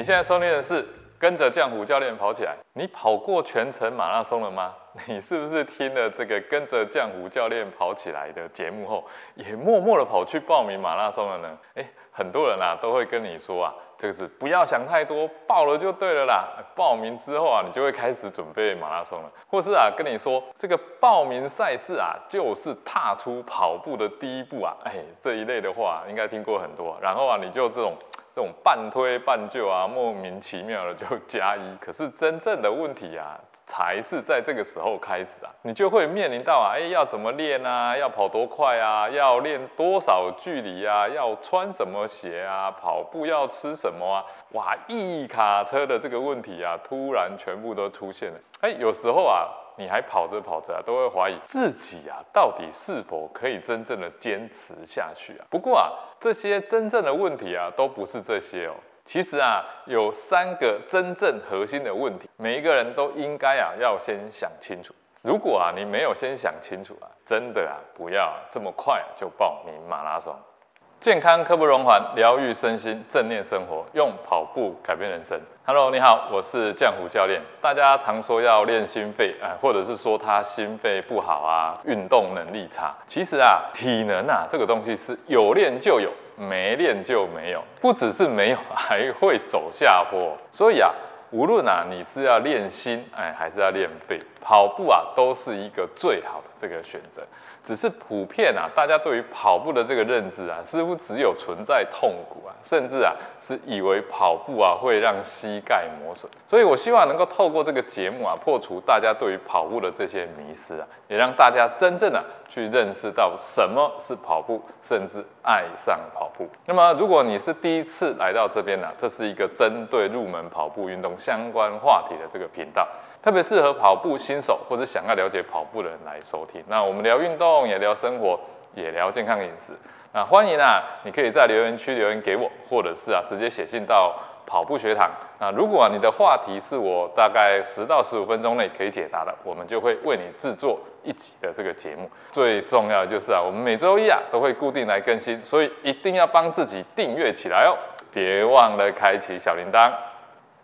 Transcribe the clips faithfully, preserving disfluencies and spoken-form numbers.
你现在收听的是跟着浆糊教练跑起来。你跑过全程马拉松了吗？你是不是听了这个跟着浆糊教练跑起来的节目后，也默默的跑去报名马拉松了呢？诶，很多人啊都会跟你说啊，就是不要想太多，报了就对了啦。报名之后啊，你就会开始准备马拉松了。或是啊，跟你说这个报名赛事啊，就是踏出跑步的第一步啊。哎，这一类的话应该听过很多。然后啊，你就这种。这种半推半就啊，莫名其妙的就加一，可是真正的问题啊，才是在这个时候开始啊，你就会面临到啊，哎，要怎么练啊，要跑多快啊，要练多少距离啊，要穿什么鞋啊，跑步要吃什么啊，哇，一卡车的这个问题啊，突然全部都出现了。哎，有时候啊。你还跑着跑着啊，都会怀疑自己啊，到底是否可以真正的坚持下去啊？不过啊，这些真正的问题啊，都不是这些哦。其实啊，有三个真正核心的问题，每一个人都应该啊，要先想清楚。如果啊，你没有先想清楚啊，真的啊，不要这么快就报名马拉松。健康刻不容缓，疗愈身心，正念生活，用跑步改变人生。Hello， 你好，我是浆糊教练。大家常说要练心肺、呃、或者是说他心肺不好啊，运动能力差。其实啊，体能啊这个东西是有练就有，没练就没有，不只是没有，还会走下坡。所以啊，无论啊你是要练心，哎，还是要练肺，跑步啊都是一个最好的这个选择。只是普遍啊，大家对于跑步的这个认知啊，似乎只有存在痛苦啊，甚至啊是以为跑步啊会让膝盖磨损。所以我希望能够透过这个节目啊，破除大家对于跑步的这些迷思啊，也让大家真正啊去认识到什么是跑步，甚至爱上跑步。那么如果你是第一次来到这边呢、啊，这是一个针对入门跑步运动相关话题的这个频道。特别适合跑步新手或者想要了解跑步的人来收听。那我们聊运动，也聊生活，也聊健康饮食。那欢迎啊，你可以在留言区留言给我，或者是啊直接写信到跑步学堂。那如果、啊、你的话题是我大概十到十五分钟内可以解答的，我们就会为你制作一集的这个节目。最重要的就是啊，我们每周一啊都会固定来更新，所以一定要帮自己订阅起来哦，别忘了开启小铃铛。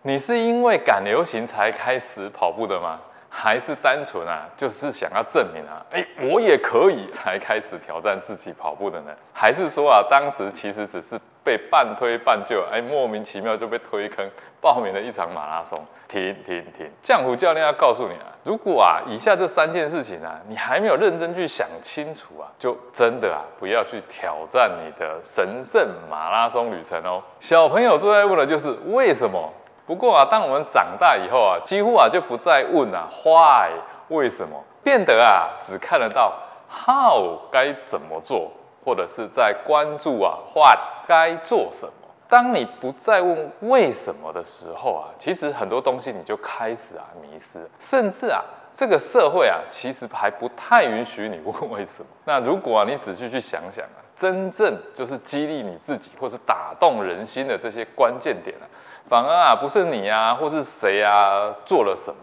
你是因为赶流行才开始跑步的吗？还是单纯啊，就是想要证明啊，哎，我也可以才开始挑战自己跑步的呢？还是说啊，当时其实只是被半推半就，哎，莫名其妙就被推坑，报名了一场马拉松？停停停！浆糊教练要告诉你啊，如果啊，以下这三件事情啊，你还没有认真去想清楚啊，就真的啊，不要去挑战你的神圣马拉松旅程哦。小朋友最爱问的就是为什么？不过啊，当我们长大以后啊，几乎啊就不再问啊 why 为什么，变得啊只看得到 how 该怎么做，或者是在关注啊 what 该做什么。当你不再问为什么的时候啊，其实很多东西你就开始啊迷失，甚至啊这个社会啊其实还不太允许你问为什么。那如果啊你仔细去想想啊，真正就是激励你自己或是打动人心的这些关键点啊，反而啊不是你啊或是谁啊做了什么，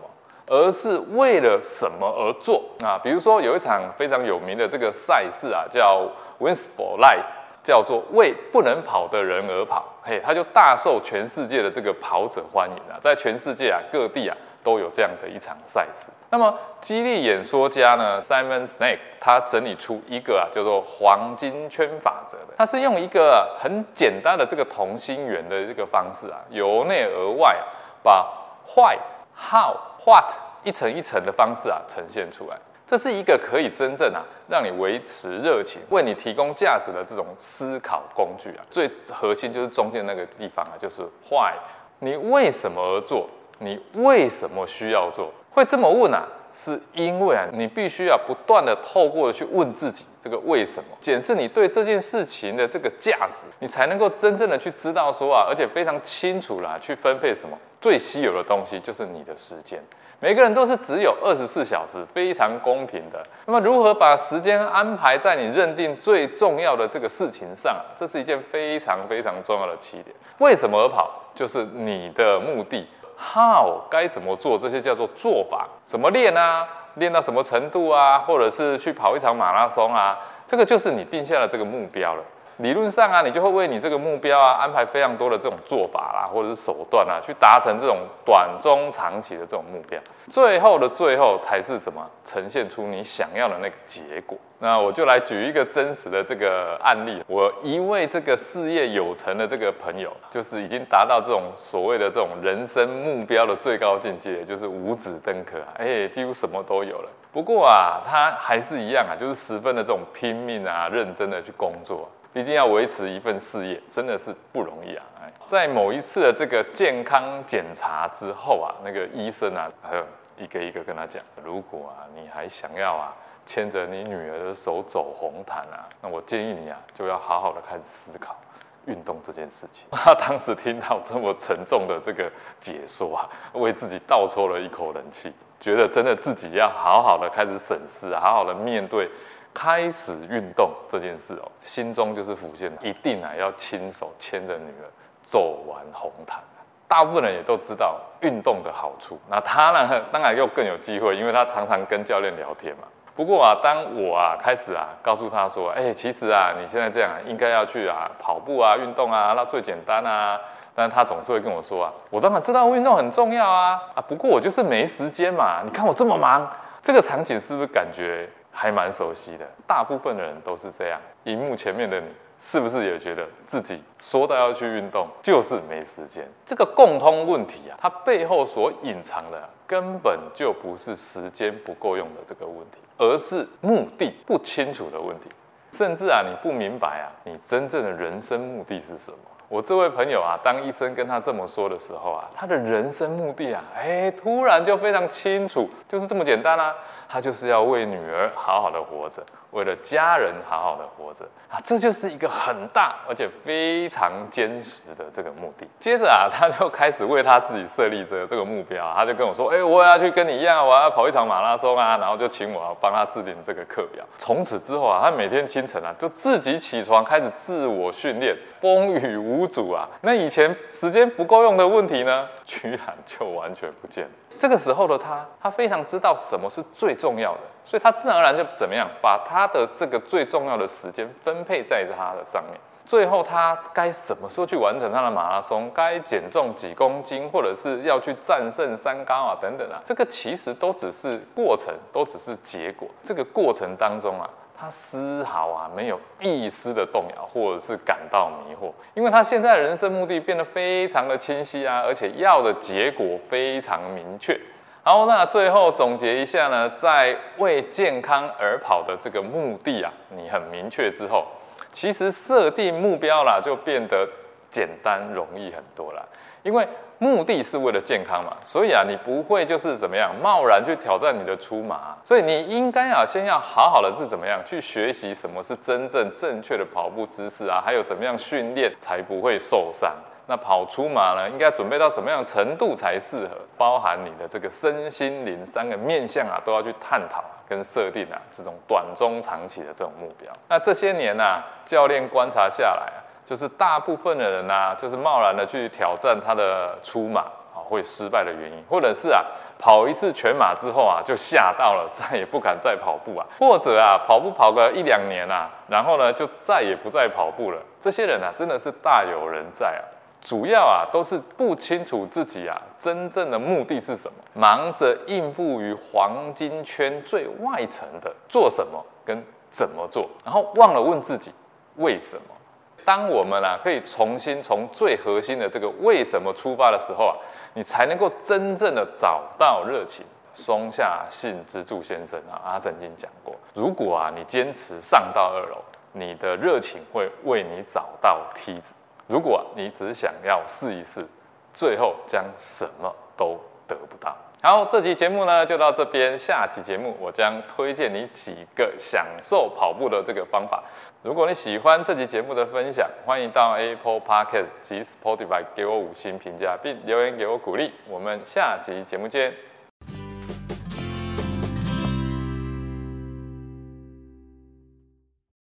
而是为了什么而做啊。比如说有一场非常有名的这个赛事啊，叫 Winsport Life， 叫做为不能跑的人而跑，嘿，它就大受全世界的这个跑者欢迎啊，在全世界啊各地啊都有这样的一场赛事。那么激励演说家呢 Simon Sinek， 他整理出一个啊叫做黄金圈法则的，他是用一个很简单的这个同心圆的这个方式啊，由内而外、啊、把 why、how、what 一层一层的方式啊呈现出来。这是一个可以真正啊让你维持热情、为你提供价值的这种思考工具啊。最核心就是中间那个地方啊，就是 why， 你为什么而做？你为什么需要做？会这么问啊，是因为啊，你必须要不断的透过去问自己这个为什么，检视你对这件事情的这个价值，你才能够真正的去知道说啊，而且非常清楚啦、啊，去分配什么最稀有的东西就是你的时间。每个人都是只有二十四小时，非常公平的。那么如何把时间安排在你认定最重要的这个事情上，这是一件非常非常重要的起点。为什么而跑，就是你的目的。how 该怎么做，这些叫做做法，怎么练啊，练到什么程度啊，或者是去跑一场马拉松啊，这个就是你定下了这个目标了。理论上啊，你就会为你这个目标啊安排非常多的这种做法啦，或者是手段啊，去达成这种短、中、长期的这种目标。最后的最后才是什么？呈现出你想要的那个结果。那我就来举一个真实的这个案例，我一位这个事业有成的这个朋友，就是已经达到这种所谓的这种人生目标的最高境界，就是五子登科啊，哎，几乎什么都有了。不过啊，他还是一样啊，就是十分的这种拼命啊、认真的去工作。毕竟要维持一份事业，真的是不容易啊！在某一次的这个健康检查之后啊，那个医生啊，还有一个一个跟他讲，如果啊你还想要啊牵着你女儿的手走红毯啊，那我建议你啊就要好好的开始思考运动这件事情。他当时听到这么沉重的这个解说啊，为自己倒抽了一口冷气，觉得真的自己要好好的开始审视，好好的面对。开始运动这件事哦，心中就是浮现，一定啊要亲手牵着女儿走完红毯。大部分人也都知道运动的好处，那他呢，当然又更有机会，因为他常常跟教练聊天嘛。不过啊，当我啊开始啊告诉他说，哎、欸，其实啊你现在这样、啊、应该要去啊跑步啊运动啊，那最简单啊。但他总是会跟我说啊，我当然知道运动很重要啊啊，不过我就是没时间嘛。你看我这么忙，这个场景是不是感觉？还蛮熟悉的，大部分的人都是这样。荧幕前面的你，是不是也觉得自己说到要去运动，就是没时间？这个共通问题啊，它背后所隐藏的、啊，根本就不是时间不够用的这个问题，而是目的不清楚的问题。甚至啊，你不明白啊，你真正的人生目的是什么？我这位朋友啊，当医生跟他这么说的时候啊，他的人生目的啊，哎，突然就非常清楚，就是这么简单啊，他就是要为女儿好好的活着，为了家人好好的活着啊，这就是一个很大而且非常坚实的这个目的。接着啊，他就开始为他自己设立这这个目标啊，他就跟我说，哎，我要去跟你一样，我要跑一场马拉松啊，然后就请我帮他制定这个课表。从此之后啊，他每天清晨啊，就自己起床开始自我训练，风雨无。啊，那以前时间不够用的问题呢，居然就完全不见了。这个时候的他，他非常知道什么是最重要的，所以他自然而然就怎么样，把他的这个最重要的时间分配在他的上面。最后他该什么时候去完成他的马拉松，该减重几公斤，或者是要去战胜三高啊等等啊，这个其实都只是过程，都只是结果。这个过程当中啊，他丝毫啊没有一丝的动摇，或者是感到迷惑，因为他现在的人生目的变得非常的清晰啊，而且要的结果非常明确。然后那最后总结一下呢，在为健康而跑的这个目的啊，你很明确之后，其实设定目标啦就变得简单容易很多啦，因为目的是为了健康嘛，所以啊，你不会就是怎么样贸然去挑战你的初马、啊，所以你应该啊，先要好好的是怎么样去学习什么是真正正确的跑步姿势啊，还有怎么样训练才不会受伤。那跑出马呢，应该准备到什么样的程度才适合？包含你的这个身心灵三个面向啊，都要去探讨、啊、跟设定啊，这种短中长期的这种目标。那这些年啊，教练观察下来、啊。就是大部分的人啊，就是贸然的去挑战他的初马啊，会失败的原因，或者是啊，跑一次全马之后啊，就吓到了，再也不敢再跑步啊，或者啊，跑步跑个一两年啊，然后呢，就再也不再跑步了。这些人啊，真的是大有人在啊。主要啊，都是不清楚自己啊真正的目的是什么，忙着应付于黄金圈最外层的做什么跟怎么做，然后忘了问自己为什么。当我们啊可以重新从最核心的这个为什么出发的时候啊，你才能够真正的找到热情。松下幸之助先生啊，他曾经讲过，如果啊你坚持上到二楼，你的热情会为你找到梯子；如果、啊、你只想要试一试，最后将什么都得不到。好，这期节目呢就到这边，下期节目我将推荐你几个享受跑步的这个方法。如果你喜欢这期节目的分享，欢迎到 Apple Podcast 及 Spotify 给我五星评价，并留言给我鼓励。我们下期节目见。